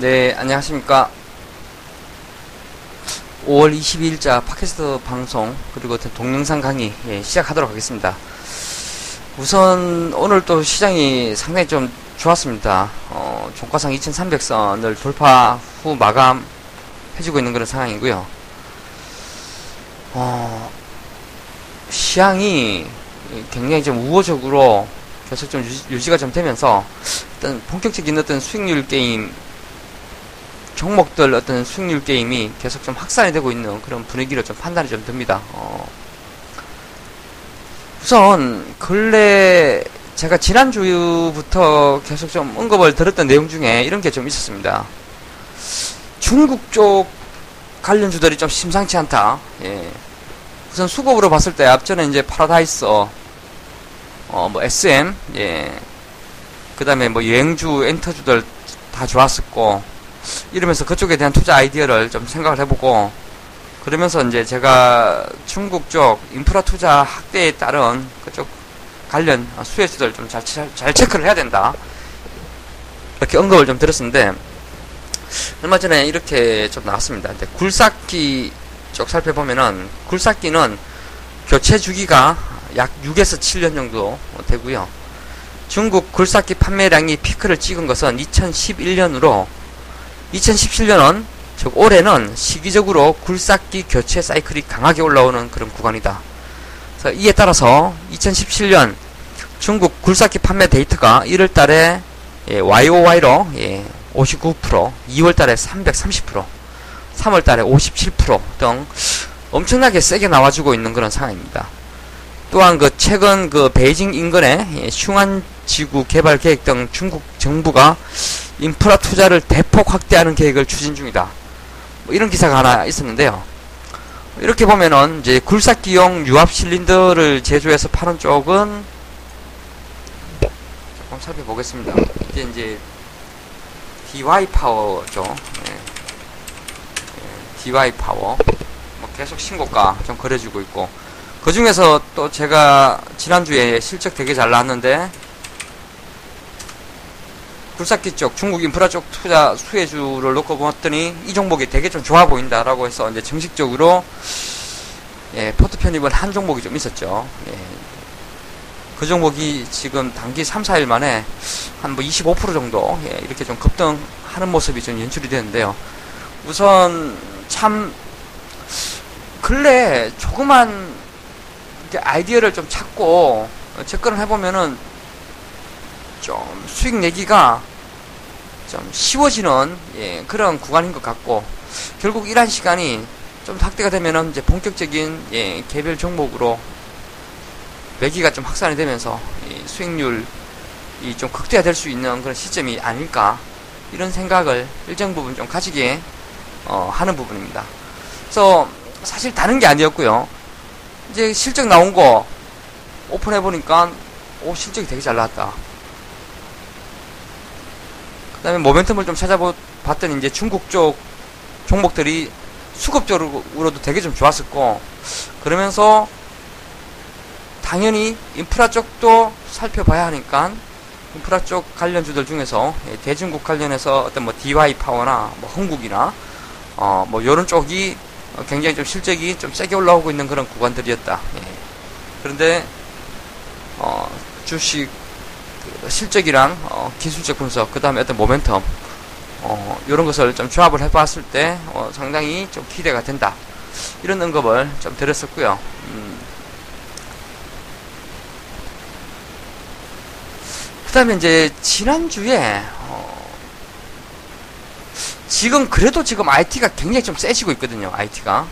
네, 안녕하십니까. 5월 22일자 팟캐스트 방송 그리고 동영상 강의 시작하도록 하겠습니다. 우선 오늘 또 시장이 상당히 좀 좋았습니다. 종가상 2300선을 돌파 후 마감해주고 있는 그런 상황이고요. 시향이 굉장히 좀 우호적으로 계속 좀 유지가 좀 되면서 일단 본격적인 어떤 수익률 게임 종목들 어떤 수익률 게임이 계속 좀 확산이 되고 있는 그런 분위기로 좀 판단이 좀 듭니다. 우선 근래 제가 지난주부터 계속 좀 언급을 들었던 내용 중에 이런 게 좀 있었습니다. 중국 쪽 관련주들이 좀 심상치 않다. 우선 수급으로 봤을 때 앞전에 이제 파라다이스, SM, 그 다음에 여행주, 엔터주들 다 좋았었고, 이러면서 그쪽에 대한 투자 아이디어를 좀 생각을 해보고, 그러면서 이제 제가 중국 쪽 인프라 투자 확대에 따른 그쪽 관련 수혜주들 좀 잘 체크를 해야 된다. 이렇게 언급을 좀 드렸었는데, 얼마 전에 이렇게 좀 나왔습니다. 근데 굴삭기 쪽 살펴보면은, 굴삭기는 교체 주기가 약 6에서 7년 정도 되고요. 중국 굴삭기 판매량이 피크를 찍은 것은 2011년으로, 2017년은, 즉 올해는 시기적으로 굴삭기 교체 사이클이 강하게 올라오는 그런 구간이다. 그래서 이에 따라서 2017년 중국 굴삭기 판매 데이터가 1월달에 YOY로 59%, 2월달에 330%, 3월달에 57% 등 엄청나게 세게 나와주고 있는 그런 상황입니다. 또한 최근 베이징 인근의 슝안 지구 개발 계획 등 중국 정부가 인프라 투자를 대폭 확대하는 계획을 추진 중이다. 이런 기사가 하나 있었는데요. 이렇게 보면은 이제 굴삭기용 유압 실린더를 제조해서 파는 쪽은 조금 살펴보겠습니다. 이게 이제 DY 파워죠. DY 파워 계속 신고가 좀 그려주고 있고, 그 중에서 또 제가 지난주에 실적 되게 잘 나왔는데 굴삭기 쪽 중국 인프라 쪽 투자 수혜주를 놓고 봤더니 이 종목이 되게 좀 좋아 보인다라고 해서 이제 정식적으로 포트 편입을 한 종목이 좀 있었죠. 그 종목이 지금 단기 3, 4일 만에 한 25% 정도 이렇게 좀 급등하는 모습이 좀 연출이 되는데요. 우선 참 근래 조그만 아이디어를 좀 찾고 접근을 해보면은 좀 수익 내기가 좀 쉬워지는 그런 구간인 것 같고, 결국 이러한 시간이 좀 확대가 되면은 이제 본격적인 개별 종목으로 매기가 좀 확산이 되면서 수익률이 좀 극대화될 수 있는 그런 시점이 아닐까, 이런 생각을 일정 부분 좀 가지게 하는 부분입니다. 그래서 사실 다른 게 아니었고요. 이제 실적 나온 거 오픈해 보니까 실적이 되게 잘 나왔다. 그 다음에 모멘텀을 좀 찾아봤더니 이제 중국 쪽 종목들이 수급적으로도 되게 좀 좋았었고, 그러면서 당연히 인프라 쪽도 살펴봐야 하니까 인프라 쪽 관련주들 중에서 대중국 관련해서 어떤 DY 파워나 흥국이나 요런 쪽이 굉장히 좀 실적이 좀 세게 올라오고 있는 그런 구간들이었다. 그런데 주식 실적이랑 기술적 분석, 그 다음에 어떤 모멘텀, 요런 것을 좀 조합을 해봤을 때 상당히 좀 기대가 된다, 이런 언급을 좀 드렸었고요. 그 다음에 이제 지난주에 지금 그래도 지금 IT가 굉장히 좀 세지고 있거든요. IT가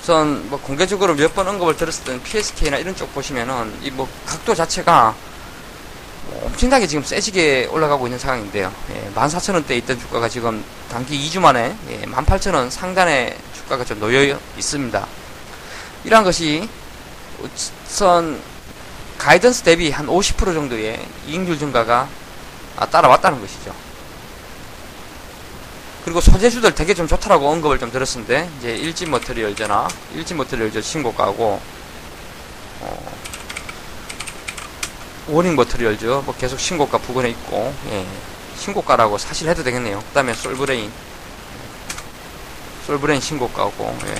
우선 공개적으로 몇 번 언급을 들었었던 PSK나 이런 쪽 보시면은 이 각도 자체가 엄청나게 지금 세지게 올라가고 있는 상황인데요. 14,000원대에 있던 주가가 지금 단기 2주 만에 18,000원 상단에 주가가 좀 놓여 있습니다. 이러한 것이 우선 가이던스 대비 한 50% 정도의 이익률 증가가 따라왔다는 것이죠. 그리고 소재주들 되게 좀 좋다라고 언급을 좀 들었는데, 이제 일진 머트리얼즈 신고가하고, 원익 머트리얼즈 계속 신고가 부근에 있고, 신고가라고 사실 해도 되겠네요. 그 다음에 솔브레인 신고가고, 예.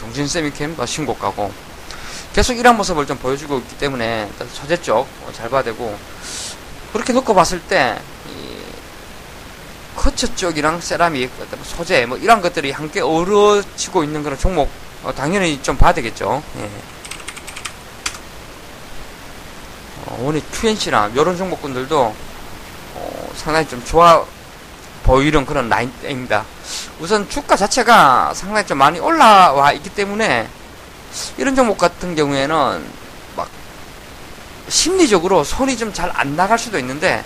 동진 세미캠 신고가고, 계속 이런 모습을 좀 보여주고 있기 때문에 소재 쪽 잘 봐야 되고, 그렇게 놓고 봤을 때 커처 쪽이랑 세라믹, 소재 뭐 이런 것들이 함께 어우러지고 있는 그런 종목 당연히 좀 봐야 되겠죠. 예. 원익 QNC랑 이런 종목군들도 상당히 좀 좋아 보이는 그런 라인대입니다. 우선 주가 자체가 상당히 좀 많이 올라와 있기 때문에 이런 종목 같은 경우에는 막 심리적으로 손이 좀 잘 안 나갈 수도 있는데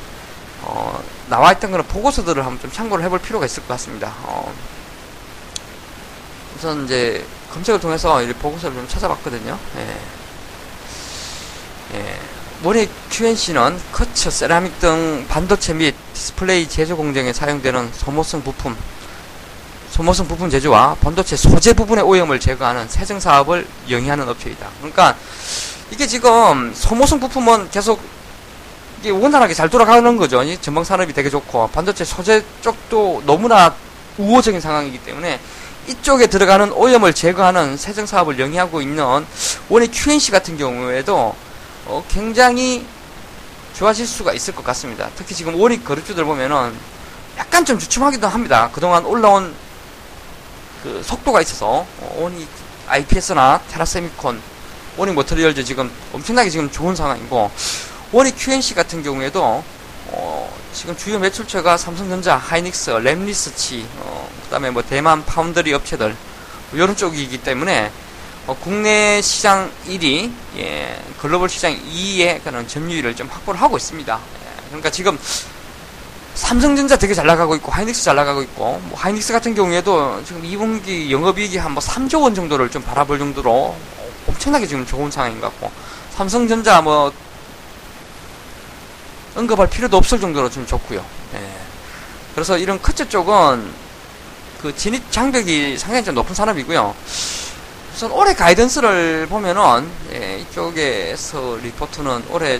나와 있던 그런 보고서들을 한번 좀 참고를 해볼 필요가 있을 것 같습니다. 우선 이제 검색을 통해서 이 보고서를 좀 찾아봤거든요. 예. 원익 QNC는 커처, 세라믹 등 반도체 및 디스플레이 제조 공정에 사용되는 소모성 부품 제조와 반도체 소재 부분의 오염을 제거하는 세정 사업을 영위하는 업체이다. 그러니까 이게 지금 소모성 부품은 계속 이게 원활하게 잘 돌아가는 거죠. 이 전방 산업이 되게 좋고, 반도체 소재 쪽도 너무나 우호적인 상황이기 때문에 이쪽에 들어가는 오염을 제거하는 세정 사업을 영위하고 있는 원익 QNC 같은 경우에도 굉장히 좋아질 수가 있을 것 같습니다. 특히 지금 원익 거래주들 보면은 약간 좀 주춤하기도 합니다. 그동안 올라온 그 속도가 있어서 원익 IPS나 테라세미콘, 원익 머트리얼즈 지금 엄청나게 지금 좋은 상황이고, 원익 QNC 같은 경우에도 지금 주요 매출처가 삼성전자, 하이닉스, 램리스치, 그다음에 뭐 대만 파운드리 업체들 이런 쪽이기 때문에 국내 시장 1위, 예, 글로벌 시장 2위에 그런 점유율을 좀 확보를 하고 있습니다. 예, 그러니까 지금 삼성전자 되게 잘 나가고 있고, 하이닉스 잘 나가고 있고, 뭐 하이닉스 같은 경우에도 지금 2분기 영업이익이 한 뭐 3조 원 정도를 좀 바라볼 정도로 엄청나게 지금 좋은 상황인 것 같고, 삼성전자 뭐 언급할 필요도 없을 정도로 좀 좋고요. 예, 그래서 이런 커츠 쪽은 그 진입 장벽이 상당히 좀 높은 산업이고요. 우선 올해 가이던스를 보면은, 예, 이쪽에서 리포트는 올해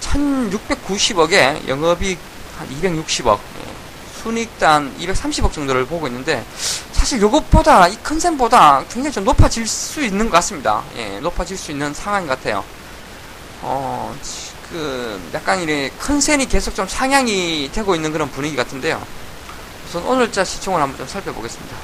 1690억에 영업이익 한 260억, 예, 순이익단 230억 정도를 보고 있는데, 사실 요것보다, 이 컨센보다 굉장히 좀 높아질 수 있는 것 같습니다. 예, 높아질 수 있는 상황인 것 같아요. 지금 약간 이래 컨센이 계속 좀 상향이 되고 있는 그런 분위기 같은데요. 우선 오늘자 시총을 한번 좀 살펴보겠습니다.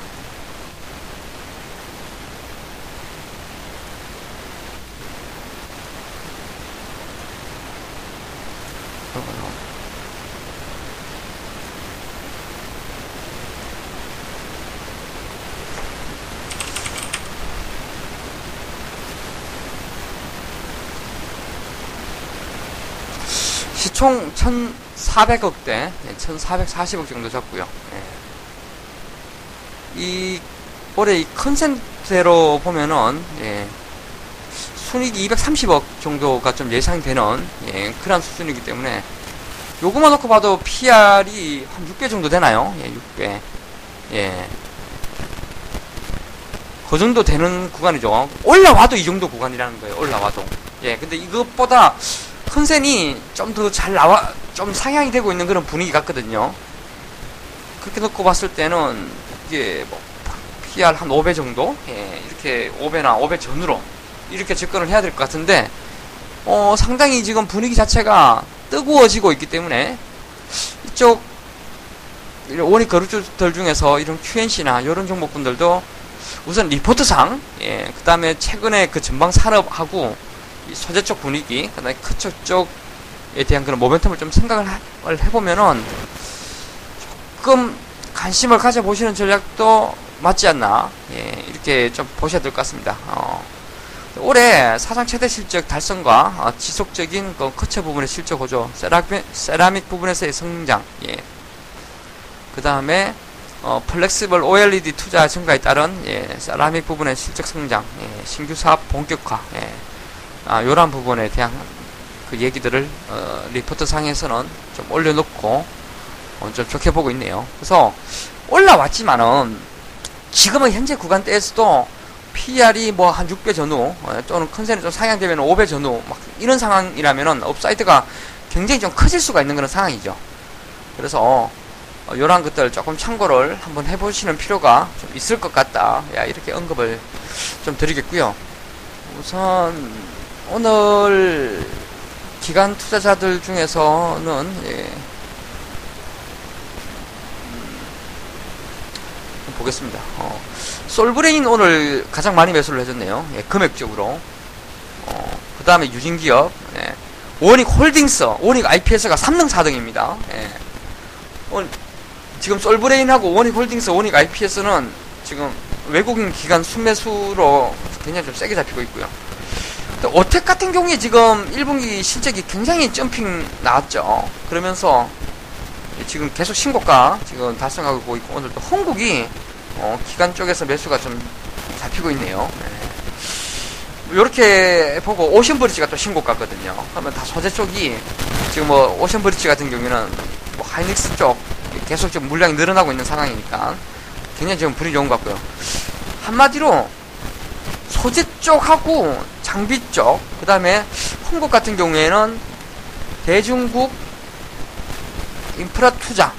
시총 1400억대, 예, 1440억 정도 잡고요. 예. 이 올해 이 컨센트대로 보면은, 예, 순이익이 230억 정도가 좀 예상되는, 예, 그런 수준이기 때문에 요거만 놓고 봐도 PR이 한 6배 정도 되나요? 예, 6배. 예. 그 정도 되는 구간이죠. 올라와도 이 정도 구간이라는 거예요. 올라와도. 예, 근데 이것보다 컨센이 좀 더 잘 나와, 좀 상향이 되고 있는 그런 분위기 같거든요. 그렇게 놓고 봤을 때는 이게 뭐 PR 한 5배 정도, 예, 이렇게 5배나 5배 전으로 이렇게 접근을 해야 될 것 같은데, 상당히 지금 분위기 자체가 뜨거워지고 있기 때문에 이쪽 원익 거래주들 중에서 이런 QNC나 이런 종목군들도 우선 리포트상, 예, 그 다음에 최근에 그 전방 산업하고 소재 쪽 분위기, 그다음에 커처 쪽에 대한 그런 모멘텀을 좀 생각을 해보면은 조금 관심을 가져보시는 전략도 맞지 않나, 예, 이렇게 좀 보셔야 될 것 같습니다. 올해 사상 최대 실적 달성과 지속적인 그 커처 부분의 실적 호조, 세라믹 부분에서의 성장, 예, 그 다음에 플렉시블 OLED 투자 증가에 따른, 예, 세라믹 부분의 실적 성장, 예, 신규 사업 본격화, 예, 요런 부분에 대한 그 얘기들을 리포트 상에서는 좀 올려놓고 좀 좋게 보고 있네요. 그래서 올라왔지만은 지금은 현재 구간대에서도 PR이 뭐 한 6배 전후, 또는 컨센이 좀 상향되면 5배 전후 막 이런 상황이라면은 업사이드가 굉장히 좀 커질 수가 있는 그런 상황이죠. 그래서 이러한 것들 조금 참고를 한번 해보시는 필요가 좀 있을 것 같다. 야, 이렇게 언급을 좀 드리겠고요. 우선 오늘 기관 투자자들 중에서는 보겠습니다. 솔브레인 오늘 가장 많이 매수를 해줬네요. 예, 금액적으로. 그 다음에 유진기업, 예, 원익 홀딩스, 원익 IPS가 3등 4등입니다. 예. 오늘 지금 솔브레인하고 원익 홀딩스, 원익 IPS는 지금 외국인 기관 순매수로 굉장히 좀 세게 잡히고 있고요. 오텍 같은 경우에 지금 1분기 실적이 굉장히 점핑 나왔죠. 그러면서 지금 계속 신고가 지금 달성하고 있고, 오늘 또 홍국이 기관 쪽에서 매수가 좀 잡히고 있네요. 네. 요렇게 보고 오션브리지가 또 신고가거든요. 그러면 다 소재 쪽이 지금 뭐 오션브리지 같은 경우는 뭐 하이닉스 쪽 계속 좀 물량이 늘어나고 있는 상황이니까 굉장히 지금 분위기 좋은 것 같고요. 한마디로 소재 쪽하고 장비 쪽, 그 다음에 홍국 같은 경우에는 대중국 인프라 투자,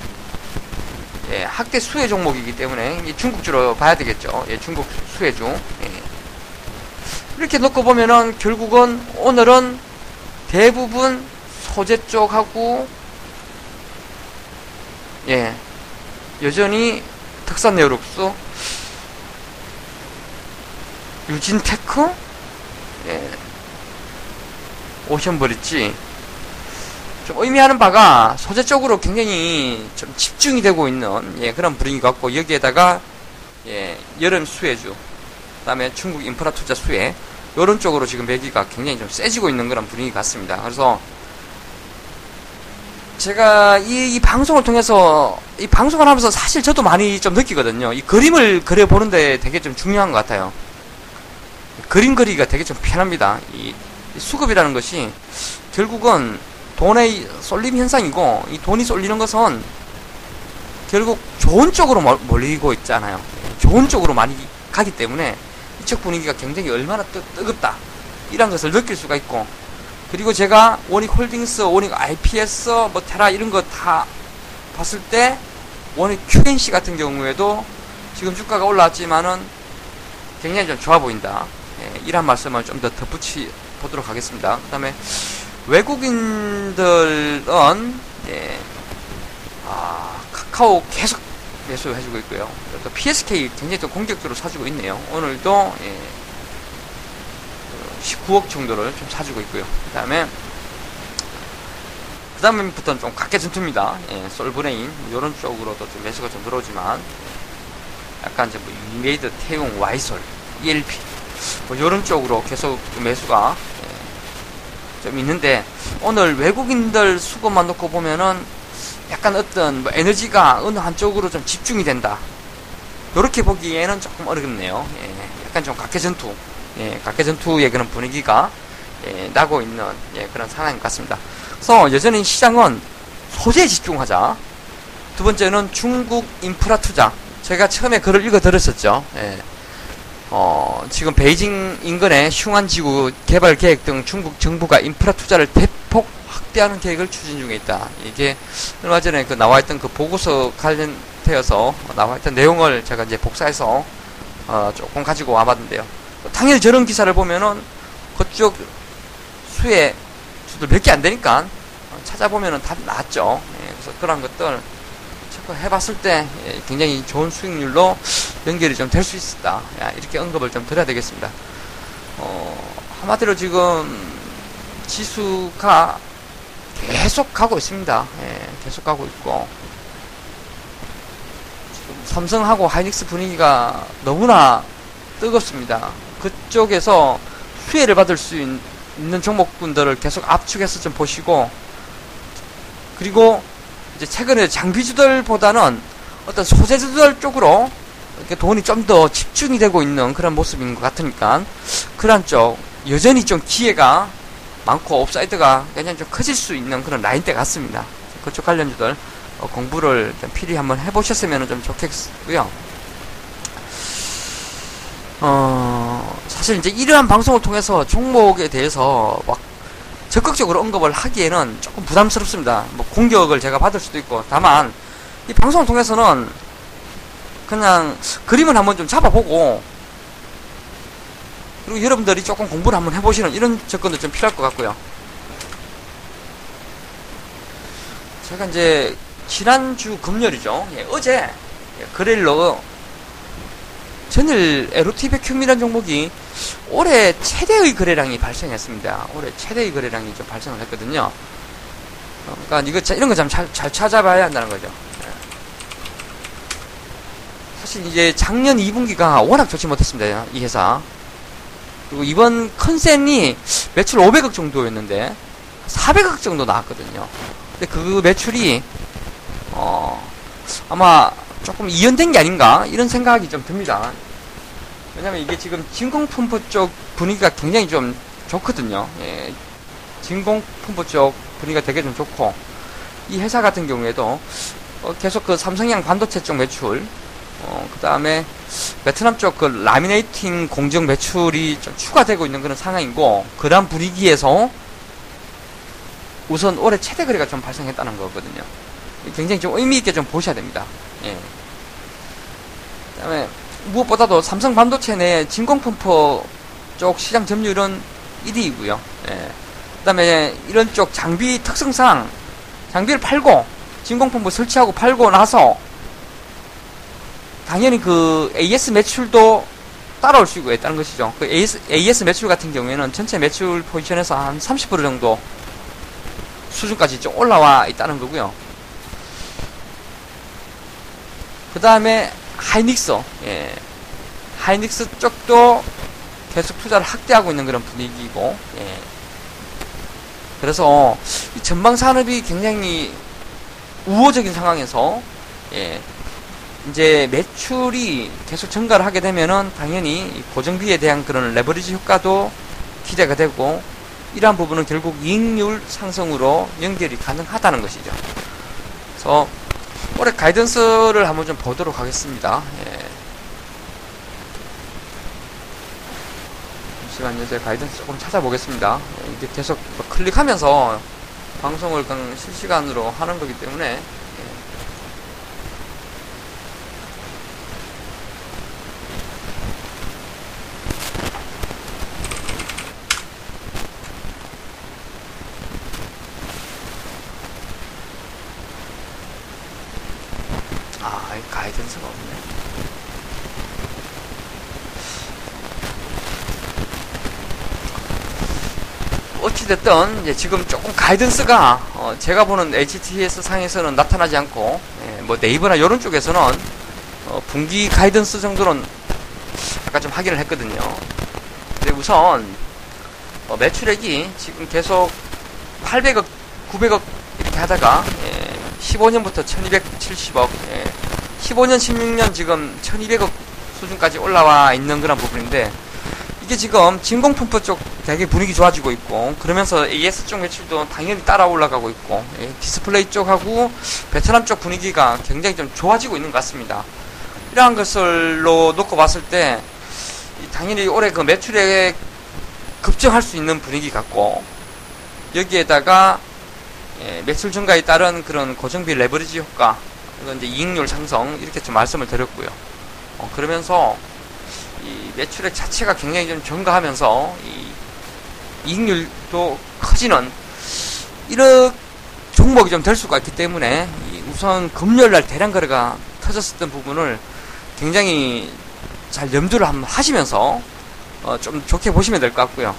예, 학대 수혜 종목이기 때문에 중국주로 봐야 되겠죠. 예, 중국 수혜주. 예. 이렇게 놓고 보면은 결국은 오늘은 대부분 소재 쪽하고, 예, 여전히 덕산 네오룩스, 유진테크, 예, 오션브리지. 좀 의미하는 바가 소재 쪽으로 굉장히 좀 집중이 되고 있는, 예, 그런 분위기 같고, 여기에다가, 예, 여름 수혜주, 그 다음에 중국 인프라 투자 수혜, 요런 쪽으로 지금 매기가 굉장히 좀 세지고 있는 그런 분위기 같습니다. 그래서 제가 이 방송을 통해서, 이 방송을 하면서 사실 저도 많이 좀 느끼거든요. 이 그림을 그려보는데 되게 좀 중요한 것 같아요. 그림 그리기가 되게 좀 편합니다. 이 수급이라는 것이 결국은 돈의 쏠림 현상이고, 이 돈이 쏠리는 것은 결국 좋은 쪽으로 몰리고 있잖아요. 좋은 쪽으로 많이 가기 때문에 이쪽 분위기가 굉장히 얼마나 뜨겁다, 이런 것을 느낄 수가 있고, 그리고 제가 원익 홀딩스, 원익 IPS, 뭐 테라 이런 거 다 봤을 때 원익 QNC 같은 경우에도 지금 주가가 올라왔지만은 굉장히 좀 좋아 보인다. 예, 이런 말씀을 좀 더 덧붙이 보도록 하겠습니다. 그 다음에 외국인들은, 예, 카카오 계속 매수해주고 있고요. 또 PSK 굉장히 또 공격적으로 사주고 있네요. 오늘도, 예, 19억 정도를 좀 사주고 있고요. 그 다음부터는 좀 각계 전투입니다. 예, 솔브레인 이런 쪽으로도 좀 매수가 좀 들어오지만, 약간 이제 뭐 유메이드, 태용, 와이솔, ELP 뭐 이런 쪽으로 계속 매수가 좀 있는데, 오늘 외국인들 수급만 놓고 보면은 약간 어떤 뭐 에너지가 어느 한쪽으로 좀 집중이 된다, 요렇게 보기에는 조금 어렵네요. 예, 약간 좀 각계전투, 예, 각계전투의 그런 분위기가, 예, 나고 있는, 예, 그런 상황인 것 같습니다. 그래서 여전히 시장은 소재에 집중하자, 두 번째는 중국 인프라 투자, 제가 처음에 글을 읽어 드렸었죠. 예. 지금 베이징 인근의 슝안지구 개발 계획 등 중국 정부가 인프라 투자를 대폭 확대하는 계획을 추진 중에 있다. 이게 얼마 전에 그 나와있던 그 보고서 관련되어서 나와있던 내용을 제가 이제 복사해서 조금 가지고 와봤는데요. 당연히 저런 기사를 보면은 그쪽 수혜 주들 몇 개 안 되니까 찾아보면은 답이 나왔죠. 예, 그래서 그런 것들 해봤을 때 굉장히 좋은 수익률로 연결이 좀 될 수 있었다. 이렇게 언급을 좀 드려야 되겠습니다. 한마디로 지금 지수가 계속 가고 있습니다. 예, 계속 가고 있고, 지금 삼성하고 하이닉스 분위기가 너무나 뜨겁습니다. 그쪽에서 수혜를 받을 수 있는 종목분들을 계속 압축해서 좀 보시고, 그리고 이제 최근에 장비주들보다는 어떤 소재주들 쪽으로 이렇게 돈이 좀 더 집중이 되고 있는 그런 모습인 것 같으니까, 그런 쪽 여전히 좀 기회가 많고 업사이드가 굉장히 좀 커질 수 있는 그런 라인대 같습니다. 그쪽 관련주들 공부를 좀 필히 한번 해보셨으면 좀 좋겠고요. 사실 이제 이러한 방송을 통해서 종목에 대해서 막 적극적으로 언급을 하기에는 조금 부담스럽습니다. 뭐 공격을 제가 받을 수도 있고, 다만 이 방송을 통해서는 그냥 그림을 한번 좀 잡아보고, 그리고 여러분들이 조금 공부를 한번 해보시는 이런 접근도 좀 필요할 것 같고요. 제가 이제 지난주 금요일이죠. 예, 어제 그레일러 전일 에로티베큐미라는 종목이 올해 최대의 거래량이 발생했습니다. 올해 최대의 거래량이 좀 발생을 했거든요. 그러니까 이거 이런 거 참 잘 찾아봐야 한다는 거죠. 사실 이제 작년 2분기가 워낙 좋지 못했습니다, 이 회사. 그리고 이번 컨센이 매출 500억 정도였는데 400억 정도 나왔거든요. 근데 그 매출이 아마 조금 이연된 게 아닌가 이런 생각이 좀 듭니다. 왜냐면 이게 지금 진공펌프 쪽 분위기가 굉장히 좀 좋거든요. 예, 진공펌프 쪽 분위기가 되게 좀 좋고, 이 회사 같은 경우에도 계속 그 삼성양 반도체 쪽 매출, 그 다음에 베트남 쪽 그 라미네이팅 공정 매출이 좀 추가되고 있는 그런 상황이고, 그런 분위기에서 우선 올해 최대 거래가 좀 발생했다는 거거든요. 굉장히 좀 의미있게 좀 보셔야 됩니다. 예. 그 다음에 무엇보다도 삼성 반도체 내 진공펌프 쪽 시장 점유율은 1위이고요. 예. 그 다음에 이런 쪽 장비 특성상 장비를 팔고 진공펌프 설치하고 팔고 나서 당연히 그 AS 매출도 따라올 수 있고 있다는 것이죠. 그 AS 매출 같은 경우에는 전체 매출 포지션에서 한 30% 정도 수준까지 좀 올라와 있다는 거고요. 그 다음에 하이닉스, 예. 하이닉스 쪽도 계속 투자를 확대하고 있는 그런 분위기고, 예. 그래서 이 전방 산업이 굉장히 우호적인 상황에서, 예. 이제 매출이 계속 증가를 하게 되면은 당연히 고정비에 대한 그런 레버리지 효과도 기대가 되고, 이러한 부분은 결국 이익률 상승으로 연결이 가능하다는 것이죠. 그래서 올해 가이던스를 한번 좀 보도록 하겠습니다. 예. 잠시만요, 제가 가이던스 조금 찾아보겠습니다. 예, 이게 계속 클릭하면서 방송을 그냥 실시간으로 하는 거기 때문에. 가이던스가 없네. 어찌됐든, 예, 지금 조금 가이던스가, 제가 보는 HTS 상에서는 나타나지 않고, 예, 뭐 네이버나 이런 쪽에서는, 분기 가이던스 정도는 아까 좀 확인을 했거든요. 근데 우선, 매출액이 지금 계속 800억, 900억 이렇게 하다가, 예, 15년부터 1270억, 예. 15년, 16년 지금 1200억 수준까지 올라와 있는 그런 부분인데, 이게 지금 진공펌프 쪽 되게 분위기 좋아지고 있고, 그러면서 AS 쪽 매출도 당연히 따라 올라가고 있고, 예. 디스플레이 쪽하고 베트남 쪽 분위기가 굉장히 좀 좋아지고 있는 것 같습니다. 이러한 것을로 놓고 봤을 때 당연히 올해 그 매출액에 급증할 수 있는 분위기 같고, 여기에다가 예, 매출 증가에 따른 그런 고정비 레버리지 효과, 그리고 이제 이익률 상승, 이렇게 좀 말씀을 드렸고요. 그러면서 이 매출액 자체가 굉장히 좀 증가하면서 이 이익률도 커지는 이런 종목이 좀 될 수가 있기 때문에, 우선 금요일날 대량 거래가 터졌었던 부분을 굉장히 잘 염두를 한번 하시면서 좀 좋게 보시면 될 것 같고요.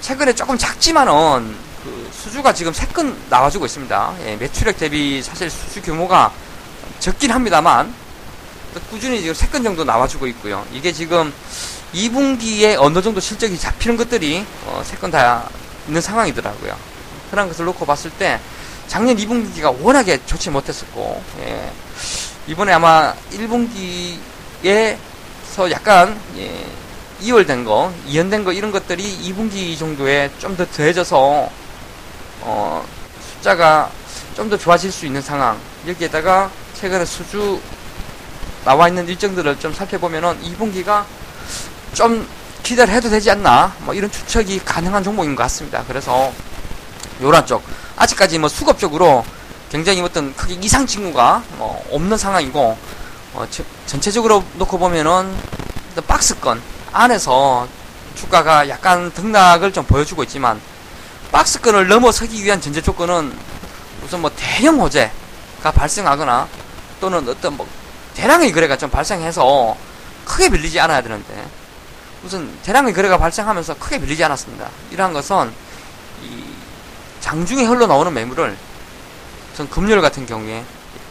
최근에 조금 작지만은 그 수주가 지금 세건 나와주고 있습니다. 예, 매출액 대비 사실 수주 규모가 적긴 합니다만, 꾸준히 지금 세건 정도 나와주고 있고요. 이게 지금 2분기에 어느 정도 실적이 잡히는 것들이 세건 다 있는 상황이더라고요. 그런 것을 놓고 봤을 때 작년 2분기가 워낙에 좋지 못했었고, 예, 이번에 아마 1분기에서 약간, 예, 이연된 거 이런 것들이 2분기 정도에 좀 더 더해져서 숫자가 좀 더 좋아질 수 있는 상황, 여기에다가 최근에 수주 나와 있는 일정들을 좀 살펴보면은 2분기가 좀 기대를 해도 되지 않나, 뭐 이런 추측이 가능한 종목인 것 같습니다. 그래서 요런 쪽. 아직까지 뭐 수급 쪽으로 굉장히 어떤 크게 이상 징후가 없는 상황이고, 전체적으로 놓고 보면은 박스권 안에서 주가가 약간 등락을 좀 보여주고 있지만, 박스권을 넘어서기 위한 전제 조건은 우선 뭐 대형 호재가 발생하거나 또는 어떤 뭐 대량의 거래가 좀 발생해서 크게 밀리지 않아야 되는데, 우선 대량의 거래가 발생하면서 크게 밀리지 않았습니다. 이러한 것은 이 장중에 흘러나오는 매물을 전 금요일 같은 경우에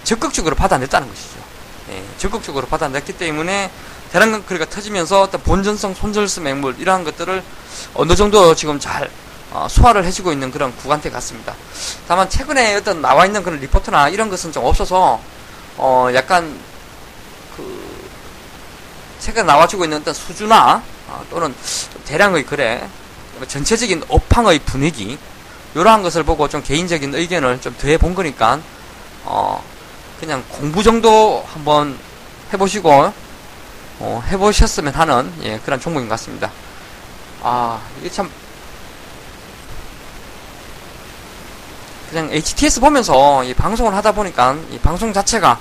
적극적으로 받아냈다는 것이죠. 예, 적극적으로 받아냈기 때문에 대량 거래가 터지면서 본전성 손절수 매물 이러한 것들을 어느 정도 지금 잘 소화를 해주고 있는 그런 구간대 같습니다. 다만 최근에 어떤 나와 있는 그런 리포트나 이런 것은 좀 없어서 약간 그 최근에 나와주고 있는 어떤 수주나 또는 대량의 거래, 전체적인 업황의 분위기 이러한 것을 보고 좀 개인적인 의견을 좀 더해 본 거니까 그냥 공부 정도 한번 해보시고 해보셨으면 하는, 예, 그런 종목인 것 같습니다. 아, 이게 참 그냥 HTS 보면서 이 방송을 하다 보니까 이 방송 자체가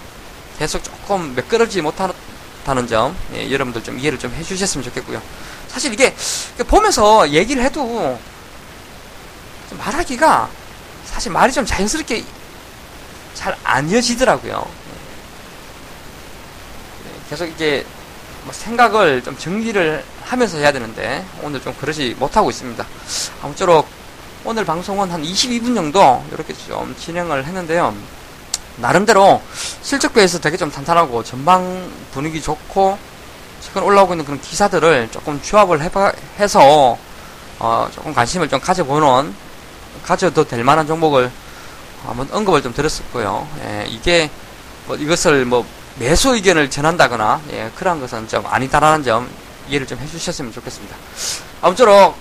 계속 조금 매끄럽지 못하다는 점, 예, 여러분들 좀 이해를 좀 해주셨으면 좋겠고요. 사실 이게 보면서 얘기를 해도 말하기가 사실 말이 좀 자연스럽게 잘 안 이어지더라고요. 계속 이게 생각을 좀 정리를 하면서 해야 되는데 오늘 좀 그러지 못하고 있습니다. 아무쪼록 오늘 방송은 한 22분 정도 이렇게 좀 진행을 했는데요. 나름대로 실적배에서 되게 좀 탄탄하고 전방 분위기 좋고 최근 올라오고 있는 그런 기사들을 조금 조합을 해서 조금 관심을 좀 가져도 될 만한 종목을 한번 언급을 좀 드렸었고요. 예, 이게 뭐 이것을 뭐 매수 의견을 전한다거나, 예, 그러한 것은 좀 아니다라는 점 이해를 좀 해주셨으면 좋겠습니다. 아무쪼록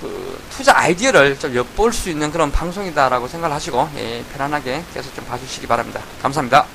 그 투자 아이디어를 좀 엿볼 수 있는 그런 방송이다라고 생각을 하시고, 예, 편안하게 계속 좀 봐주시기 바랍니다. 감사합니다.